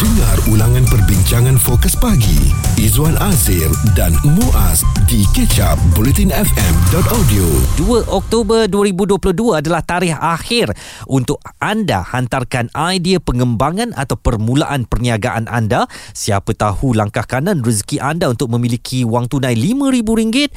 Dengar ulangan perbincangan Fokus Pagi Izwan Azir dan Muaz di kecap bulletinfm.audio. 2 Oktober 2022 adalah tarikh akhir untuk anda hantarkan idea pengembangan atau permulaan perniagaan anda. Siapa tahu langkah kanan rezeki anda untuk memiliki wang tunai RM5,000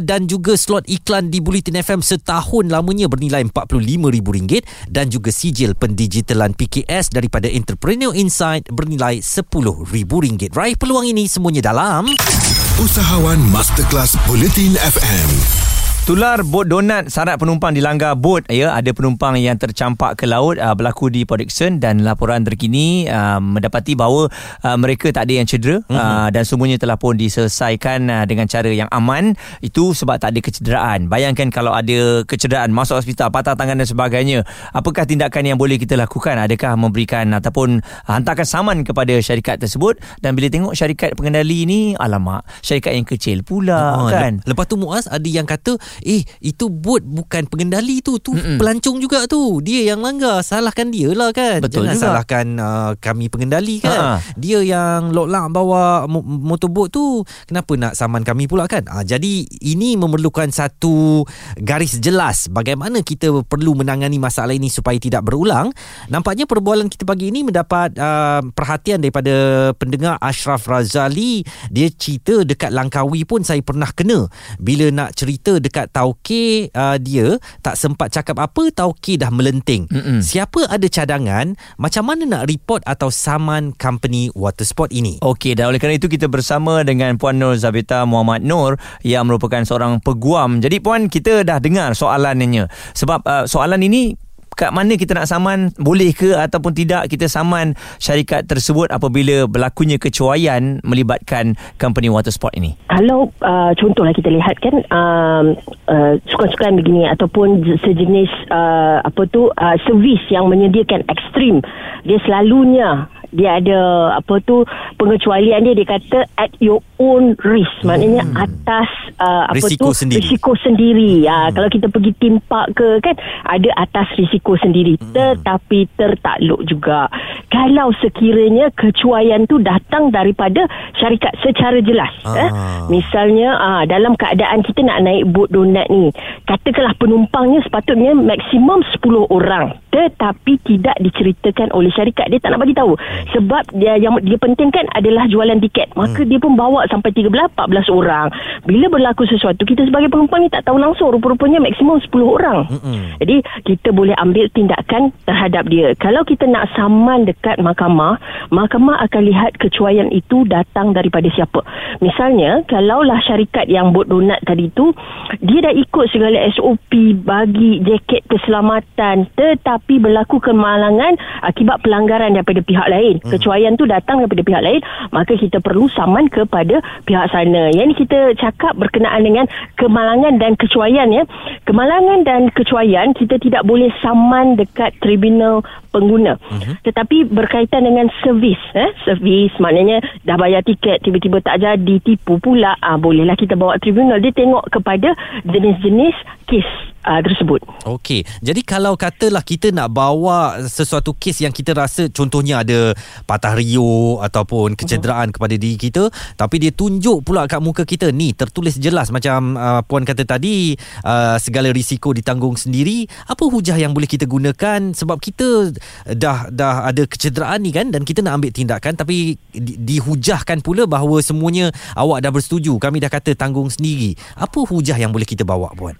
dan juga slot iklan di Bulletin FM setahun lamanya bernilai RM45,000 dan juga sijil pendigitalan PKS daripada Entrepreneur Insight bernilai RM10,000. Raih peluang ini semuanya dalam Usahawan Masterclass Bulletin FM. Tular bot donat syarat penumpang dilanggar bot. Ya, ada penumpang yang tercampak ke laut berlaku di Port Dickson dan laporan terkini mendapati bahawa mereka tak ada yang cedera dan semuanya telah pun diselesaikan dengan cara yang aman. Itu sebab tak ada kecederaan. Bayangkan kalau ada kecederaan, masuk hospital, patah tangan dan sebagainya, apakah tindakan yang boleh kita lakukan? Adakah memberikan ataupun hantarkan saman kepada syarikat tersebut? Dan bila tengok syarikat pengendali ni, alamak, syarikat yang kecil pula kan. Lepas tu Muaz, ada yang kata itu bot bukan pengendali tu pelancong juga tu. Dia yang langgar, salahkan dia lah kan. Betul, jangan juga salahkan kami pengendali kan. Dia yang lolak bawa motorbot tu, kenapa nak saman kami pula kan. Jadi ini memerlukan satu garis jelas bagaimana kita perlu menangani masalah ini supaya tidak berulang. Nampaknya perbualan kita pagi ini mendapat perhatian daripada pendengar Ashraf Razali. Dia cerita dekat Langkawi pun saya pernah kena. Bila nak cerita dekat Tauke, dia tak sempat cakap apa, Tauke dah melenting. Siapa ada cadangan macam mana nak report atau saman company watersport ini? Okey, dan oleh kerana itu kita bersama dengan Puan Nur Zabita Muhammad Nur yang merupakan seorang peguam. Jadi Puan, kita dah dengar soalannya. Sebab soalan ini kat mana kita nak saman, boleh ke ataupun tidak kita saman syarikat tersebut apabila berlakunya kecuaian melibatkan company watersport ini? Kalau contohlah kita lihat kan sukan-sukan begini ataupun sejenis servis yang menyediakan ekstrim, dia selalunya dia ada pengecualian dia kata at your own risk, maknanya atas risiko sendiri. Kalau kita pergi theme park ke kan, ada atas risiko sendiri, tetapi tertakluk juga kalau sekiranya kecuaian tu datang daripada syarikat secara jelas. Misalnya dalam keadaan kita nak naik bot donat ni, katakanlah penumpangnya sepatutnya maksimum 10 orang tetapi tidak diceritakan oleh syarikat, dia tak nak bagi tahu. Sebab yang dia pentingkan adalah jualan tiket. Maka dia pun bawa sampai 13-14 orang. Bila berlaku sesuatu, kita sebagai penumpang ni tak tahu langsung. Rupa-rupanya maksimum 10 orang. Jadi kita boleh ambil tindakan terhadap dia. Kalau kita nak saman dekat mahkamah, mahkamah akan lihat kecuaian itu datang daripada siapa. Misalnya, kalaulah syarikat yang bot donat tadi tu, dia dah ikut segala SOP, bagi jaket keselamatan, tetapi berlaku kemalangan akibat pelanggaran daripada pihak lain. Kecuaian tu datang daripada pihak lain, maka kita perlu saman kepada pihak sana. Yang ini kita cakap berkenaan dengan kemalangan dan kecuaian ya. Kemalangan dan kecuaian kita tidak boleh saman dekat tribunal pengguna. Tetapi berkaitan dengan servis, servis maknanya dah bayar tiket tiba-tiba tak jadi, tipu pula, bolehlah kita bawa tribunal. Dia tengok kepada jenis-jenis kes tersebut. Okey, jadi kalau katalah kita nak bawa sesuatu kes yang kita rasa contohnya ada patah riuh ataupun kecederaan kepada diri kita, tapi dia tunjuk pula kat muka kita, ni tertulis jelas macam Puan kata tadi, segala risiko ditanggung sendiri. Apa hujah yang boleh kita gunakan sebab kita dah ada kecederaan ni kan, dan kita nak ambil tindakan tapi dihujahkan pula bahawa semuanya awak dah bersetuju, kami dah kata tanggung sendiri. Apa hujah yang boleh kita bawa, Puan?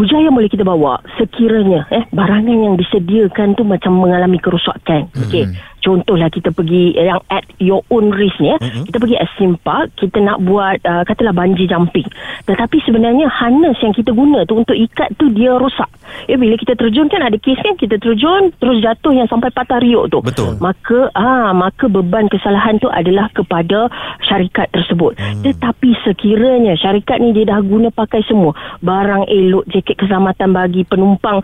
Hujah yang boleh kita bawa sekiranya barangan yang disediakan tu macam mengalami kerosakan. Okey. Contohlah kita pergi yang at your own risk ni kita pergi at theme park, kita nak buat katalah bungee jumping, tetapi sebenarnya harness yang kita guna tu untuk ikat tu dia rosak. Bila kita terjun kan, ada kes kan, kita terjun terus jatuh yang sampai patah riuk tu. Betul. Maka beban kesalahan tu adalah kepada syarikat tersebut. Tetapi sekiranya syarikat ni dia dah guna pakai semua barang elok, jaket keselamatan bagi penumpang,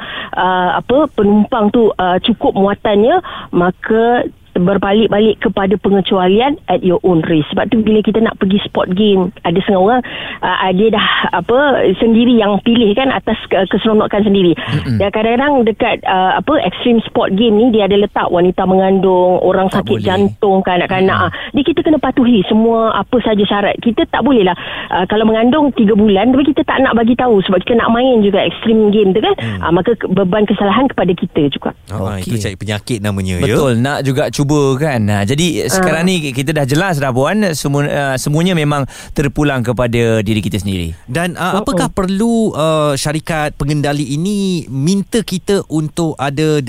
penumpang tu cukup muatannya, maka berbalik-balik kepada pengecualian at your own risk. Sebab tu bila kita nak pergi sport game, ada setengah orang dia dah apa sendiri yang pilih kan atas keseronokan sendiri. Dan kadang-kadang dekat extreme sport game ni dia ada letak wanita mengandung, orang tak sakit boleh, jantung, kanak-kanak. Jadi kita kena patuhi semua apa saja syarat. Kita tak boleh lah kalau mengandung 3 bulan tapi kita tak nak bagi tahu sebab kita nak main juga extreme game tu kan. Maka beban kesalahan kepada kita juga. Itu cari penyakit namanya. Betul, nak juga cuba kan. Jadi sekarang ni kita dah jelas dah puan, semuanya memang terpulang kepada diri kita sendiri. Dan apakah perlu syarikat pengendali ini minta kita untuk ada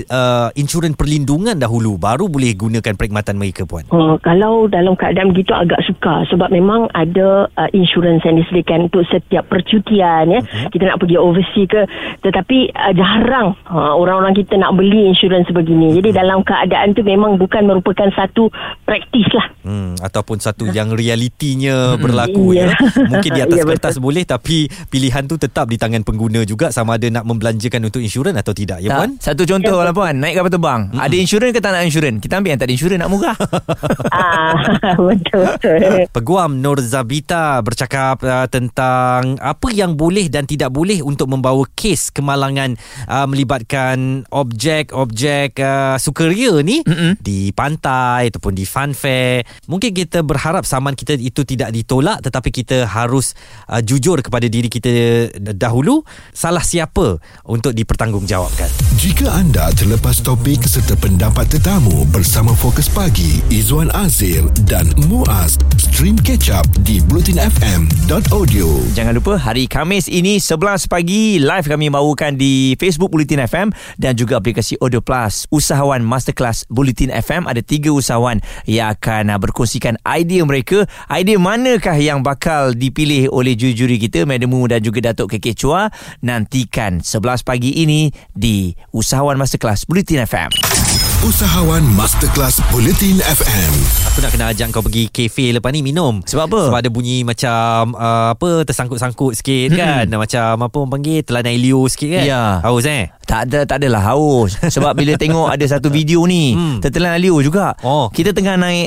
insurans perlindungan dahulu baru boleh gunakan perkhidmatan mereka puan? Kalau dalam keadaan begitu agak sukar sebab memang ada insurans yang disediakan untuk setiap percutian ya. Kita nak pergi overseas ke, tetapi jarang orang-orang kita nak beli insurans sebegini. Jadi dalam keadaan tu memang bukan merupakan satu praktis lah. Ataupun satu yang realitinya berlaku ya. Mungkin di atas kertas betul, boleh, tapi pilihan tu tetap di tangan pengguna juga sama ada nak membelanjakan untuk insurans atau tidak ya puan. Satu contoh lah puan, naik kapal terbang. Ada insurans ke tak nak insurans? Kita ambil yang tak ada insurans, nak murah. Betul. Peguam Nur Zabita bercakap tentang apa yang boleh dan tidak boleh untuk membawa kes kemalangan melibatkan objek-objek sukaria ni di pantai ataupun di funfair. Mungkin kita berharap saman kita itu tidak ditolak, tetapi kita harus jujur kepada diri kita dahulu, salah siapa untuk dipertanggungjawabkan. Jika anda terlepas topik serta pendapat tetamu bersama Fokus Pagi Izwan Azir dan Muaz, stream catch up di bulletinfm.audio. Jangan lupa hari Khamis ini 11 pagi live kami bawakan di Facebook Bulletin FM dan juga aplikasi Audio Plus Usahawan Masterclass Bulletin FM. Ada 3 usahawan yang akan berkongsikan idea mereka. Idea manakah yang bakal dipilih oleh juri-juri kita, Madam Mu dan juga Datuk Kekeh Chua. Nantikan 11 pagi ini di Usahawan Masterclass Bulletin FM. Usahawan Masterclass Bulletin FM. Aku nak kena ajak kau pergi kafe lepas ni minum. Sebab apa? Sebab ada bunyi macam tersangkut-sangkut sikit kan. Macam apa orang panggil, telan Elio sikit kan. Haus Tak adalah haus. Sebab bila tengok ada satu video ni tertelan Elio juga. Kita tengah naik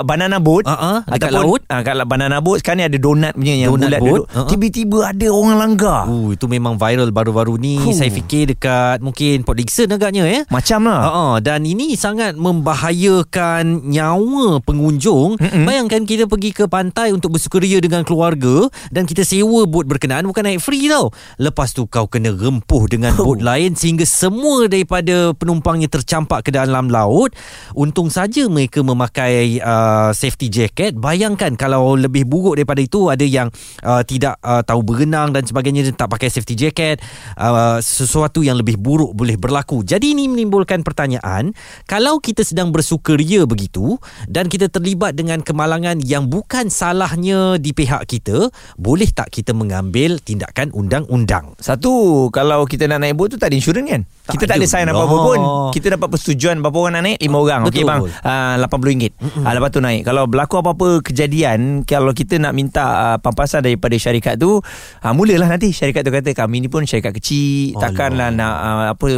banana boat dekat laut. Kat banana boat sekarang ni ada donat punya yang bulat duduk. Tiba-tiba ada orang langgar. Itu memang viral baru-baru ni. Saya fikir dekat mungkin Port Dickson agaknya. Macam lah. Dan ini sangat membahayakan nyawa pengunjung. Bayangkan kita pergi ke pantai untuk bersukaria dengan keluarga dan kita sewa bot berkenaan, bukan naik free tau. Lepas tu kau kena rempuh dengan bot lain sehingga semua daripada penumpangnya tercampak ke dalam laut. Untung saja mereka memakai safety jacket. Bayangkan kalau lebih buruk daripada itu, ada yang tidak tahu berenang dan sebagainya, tak pakai safety jacket. Sesuatu yang lebih buruk boleh berlaku. Jadi ini menimbulkan pertanyaan, kalau kita sedang bersukaria begitu dan kita terlibat dengan kemalangan yang bukan salahnya di pihak kita, boleh tak kita mengambil tindakan undang-undang? Satu, kalau kita nak naik bot tu tak ada insurans kan? Kita tak ada sign apa-apa pun. Kita dapat persetujuan berapa orang nak naik? 5 orang. Okey bang, RM80. Lepas tu naik. Kalau berlaku apa-apa kejadian, kalau kita nak minta pampasan daripada syarikat tu, mulalah nanti syarikat tu kata kami ni pun syarikat kecil, takkanlah nak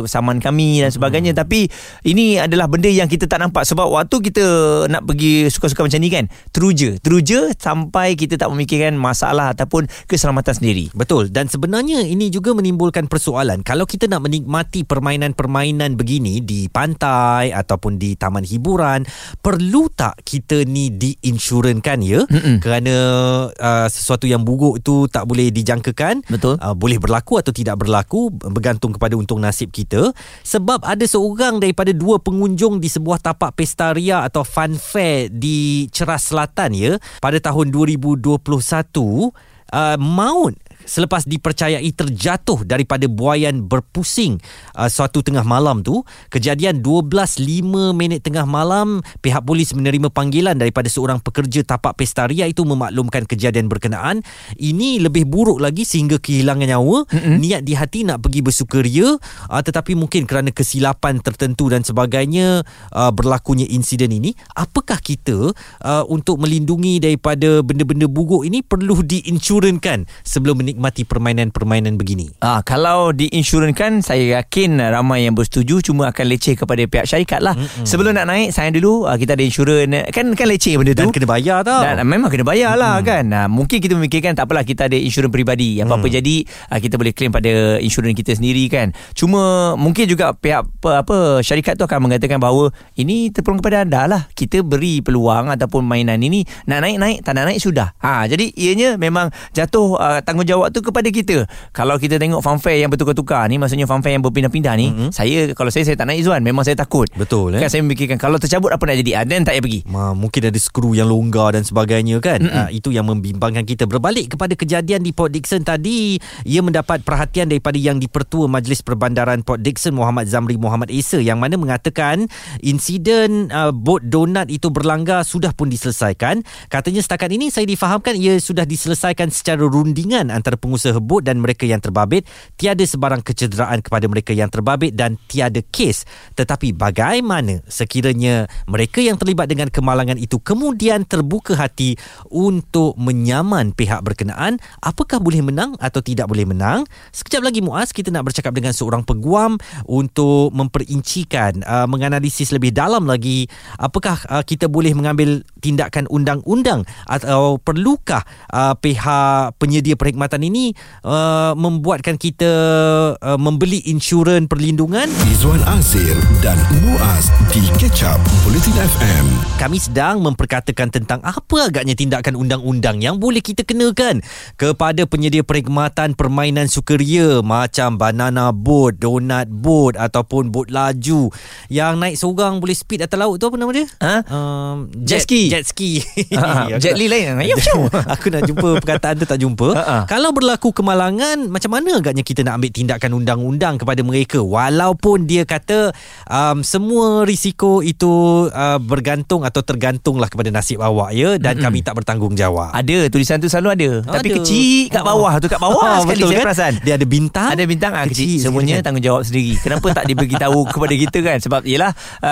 saman kami dan sebagainya. Tapi ini adalah benda yang kita tak nampak sebab waktu kita nak pergi suka-suka macam ni kan, teruja sampai kita tak memikirkan masalah ataupun keselamatan sendiri. Betul. Dan sebenarnya ini juga menimbulkan persoalan. Kalau kita nak menikmati permainan-permainan begini di pantai ataupun di taman hiburan, perlu tak kita ni diinsurankan ya? Kerana sesuatu yang buruk itu tak boleh dijangkakan. Betul. Boleh berlaku atau tidak berlaku bergantung kepada untung nasib kita. Sebab ada seorang daripada 2 pengunjung di sebuah tapak pesta ria atau funfair di Cheras Selatan ya, pada tahun 2021 maut selepas dipercayai terjatuh daripada buaian berpusing suatu tengah malam tu. Kejadian 12.05 tengah malam, pihak polis menerima panggilan daripada seorang pekerja tapak pesta ria itu memaklumkan kejadian berkenaan. Ini lebih buruk lagi sehingga kehilangan nyawa. Niat di hati nak pergi bersukaria, tetapi mungkin kerana kesilapan tertentu dan sebagainya berlakunya insiden ini. Apakah kita untuk melindungi daripada benda-benda buruk ini perlu diinsurankan sebelum menikmati menikmati permainan-permainan begini? Kalau diinsurunkan, saya yakin ramai yang bersetuju, cuma akan leceh kepada pihak syarikat lah. Sebelum nak naik, sign dulu, kita ada insurans. Kan leceh benda tu. Dan kena bayar tau. Dan memang kena bayar lah kan. Mungkin kita memikirkan tak apalah, kita ada insurans peribadi. Apa-apa jadi, kita boleh claim pada insurans kita sendiri kan. Cuma mungkin juga pihak syarikat tu akan mengatakan bahawa ini terpulang kepada anda lah. Kita beri peluang ataupun mainan ini, nak naik-naik, tak nak naik sudah. Jadi ianya memang jatuh tanggungjawab tu kepada kita. Kalau kita tengok funfair yang bertukar-tukar ni, maksudnya funfair yang berpindah-pindah ni, saya, kalau saya tak naik Izwan, memang saya takut. Betul. Kan saya memikirkan kalau tercabut apa nak jadi, dan tak payah pergi. Mungkin ada skru yang longgar dan sebagainya kan. Itu yang membimbangkan kita. Berbalik kepada kejadian di Port Dickson tadi, ia mendapat perhatian daripada yang dipertua Majlis Perbandaran Port Dickson, Muhammad Zamri Muhammad Isa, yang mana mengatakan insiden bot donat itu berlanggar sudah pun diselesaikan. Katanya setakat ini saya difahamkan ia sudah diselesaikan secara rundingan antara pengusaha bot dan mereka yang terbabit. Tiada sebarang kecederaan kepada mereka yang terbabit dan tiada kes. Tetapi bagaimana sekiranya mereka yang terlibat dengan kemalangan itu kemudian terbuka hati untuk menyaman pihak berkenaan, apakah boleh menang atau tidak boleh menang? Sekejap lagi Muaz, kita nak bercakap dengan seorang peguam untuk memperincikan, menganalisis lebih dalam lagi apakah kita boleh mengambil tindakan undang-undang atau perlukah pihak penyedia perkhidmatan ini membuatkan kita membeli insurans perlindungan. Izwan Azir dan Muaz di Catch Up Bulletin FM. Kami sedang memperkatakan tentang apa agaknya tindakan undang-undang yang boleh kita kenakan kepada penyedia perkhidmatan permainan sukaria macam banana boat, donut boat ataupun boat laju yang naik seorang boleh speed atas laut tu, apa nama dia? Jet ski. Jet li lain. Aku nak jumpa perkataan tu tak jumpa. Kalau berlaku kemalangan, macam mana agaknya kita nak ambil tindakan undang-undang kepada mereka, walaupun dia kata semua risiko itu bergantung atau tergantunglah kepada nasib awak ya, dan kami tak bertanggungjawab. Ada tulisan tu selalu ada, tapi kecil kat bawah tu, kat bawah sekali saya perasan. Dia ada bintang. Ada bintang kecil. Semuanya tanggungjawab sendiri. Kenapa tak diberitahu kepada kita kan? Sebab ialah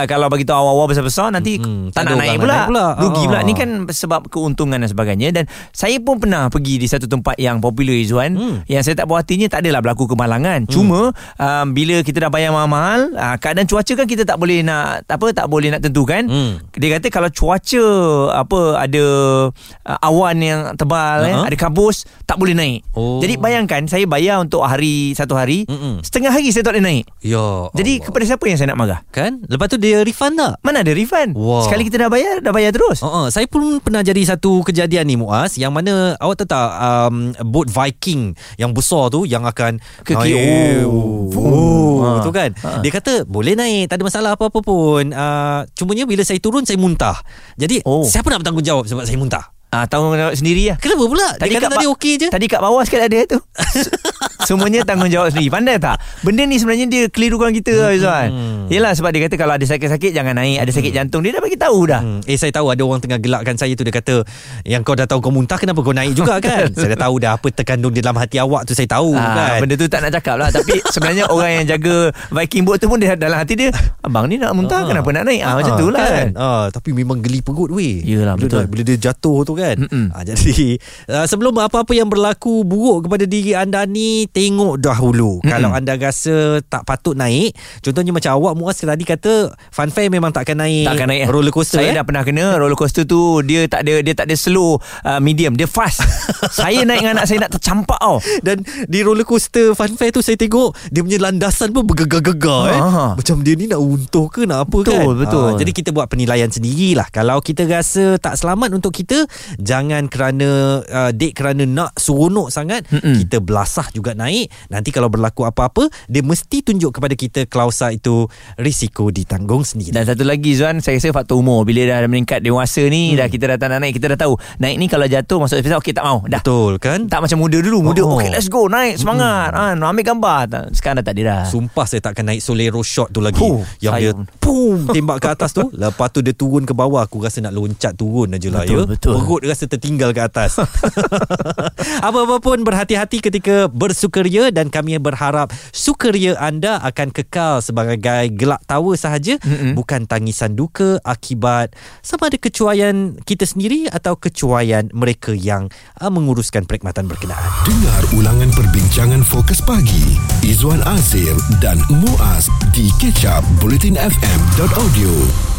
kalau bagi tahu awal-awal besar-besar nanti tak nak naik pula. Rugi pula. Ni kan sebab keuntungan dan sebagainya. Dan saya pun pernah pergi di satu tempat yang popular Izwan, yang saya tak puas hatinya tak adalah berlaku kemalangan. Cuma bila kita dah bayar mahal-mahal, keadaan cuaca kan kita tak boleh nak tak boleh nak tentukan. Dia kata kalau cuaca ada awan yang tebal, ada kabus, tak boleh naik. Jadi bayangkan saya bayar untuk hari satu hari, setengah hari saya tak boleh naik. Jadi kepada siapa yang saya nak marah? Kan? Lepas tu dia refund tak? Mana ada refund? Sekali kita dah bayar terus. Saya pun pernah jadi satu kejadian ni Muaz, yang mana awak tahu tak boat Viking yang besar tu yang akan ke tu kan. Dia kata boleh naik, tak ada masalah apa-apa pun. Cumanya bila saya turun saya muntah. Jadi siapa nak bertanggungjawab sebab saya muntah? Tanggungjawab sendiri lah. Kenapa pula? Tadi dia kata tadi okey je. Tadi kat bawah sekali ada tu. Semuanya tanggungjawab sendiri. Pandai tak? Benda ni sebenarnya dia kelirukan kita lah Izwan. Yelah, sebab dia kata kalau ada sakit-sakit jangan naik. Ada sakit jantung, dia dah bagi tahu dah. Saya tahu ada orang tengah gelakkan saya tu. Dia kata yang kau dah tahu kau muntah, kenapa kau naik juga kan? Saya dah tahu dah apa terkandung di dalam hati awak tu, saya tahu kan. Benda tu tak nak cakap lah. Tapi sebenarnya orang yang jaga Viking boat tu pun dia, dalam hati dia, abang ni nak muntah, kenapa nak naik? Macam tu lah kan. Tapi memang geli perut weh. Yelah, betul. Bila dia jatuh tu kan. Jadi sebelum apa-apa yang berlaku buruk kepada diri anda ni, tengok dahulu. Kalau anda rasa tak patut naik, contohnya macam awak Muaz tadi kata funfair memang takkan naik roller coaster. Saya dah pernah kena roller coaster tu. Dia tak ada slow, medium, dia fast. Saya naik dengan anak saya nak tercampak tau. Dan di roller coaster funfair tu saya tengok dia punya landasan pun bergegar-gegar macam dia ni nak untuh ke nak apa, betul. Jadi kita buat penilaian sendirilah. Kalau kita rasa tak selamat untuk kita, jangan kerana nak seronok sangat, kita belasah juga naik. Nanti kalau berlaku apa-apa, dia mesti tunjuk kepada kita klausa itu risiko ditanggung sendiri. Dan satu lagi Zuan, saya rasa faktor umur. Bila dah meningkat dewasa ni, dah kita dah tak nak naik, kita dah tahu naik ni kalau jatuh masuk hospital, okey tak mau dah. Betul kan? Tak macam muda okey let's go naik semangat, ambil gambar. Sekarang dah tak ada dah. Sumpah saya tak akan naik Solero shot tu lagi. Yang sayang. Dia tembak ke atas tu, lepas tu dia turun ke bawah, aku rasa nak loncat turun ajalah ya. Betul. perut rasa tertinggal ke atas. Apa-apa pun, berhati-hati ketika bersukaria, dan kami berharap sukaria anda akan kekal sebagai gelak tawa sahaja, bukan tangisan duka akibat sama ada kecuaian kita sendiri atau kecuaian mereka yang menguruskan perkhidmatan berkenaan. Dengar ulangan perbincangan Fokus Pagi Izwan Azir dan Muaz di catch up bulletinfm.audio.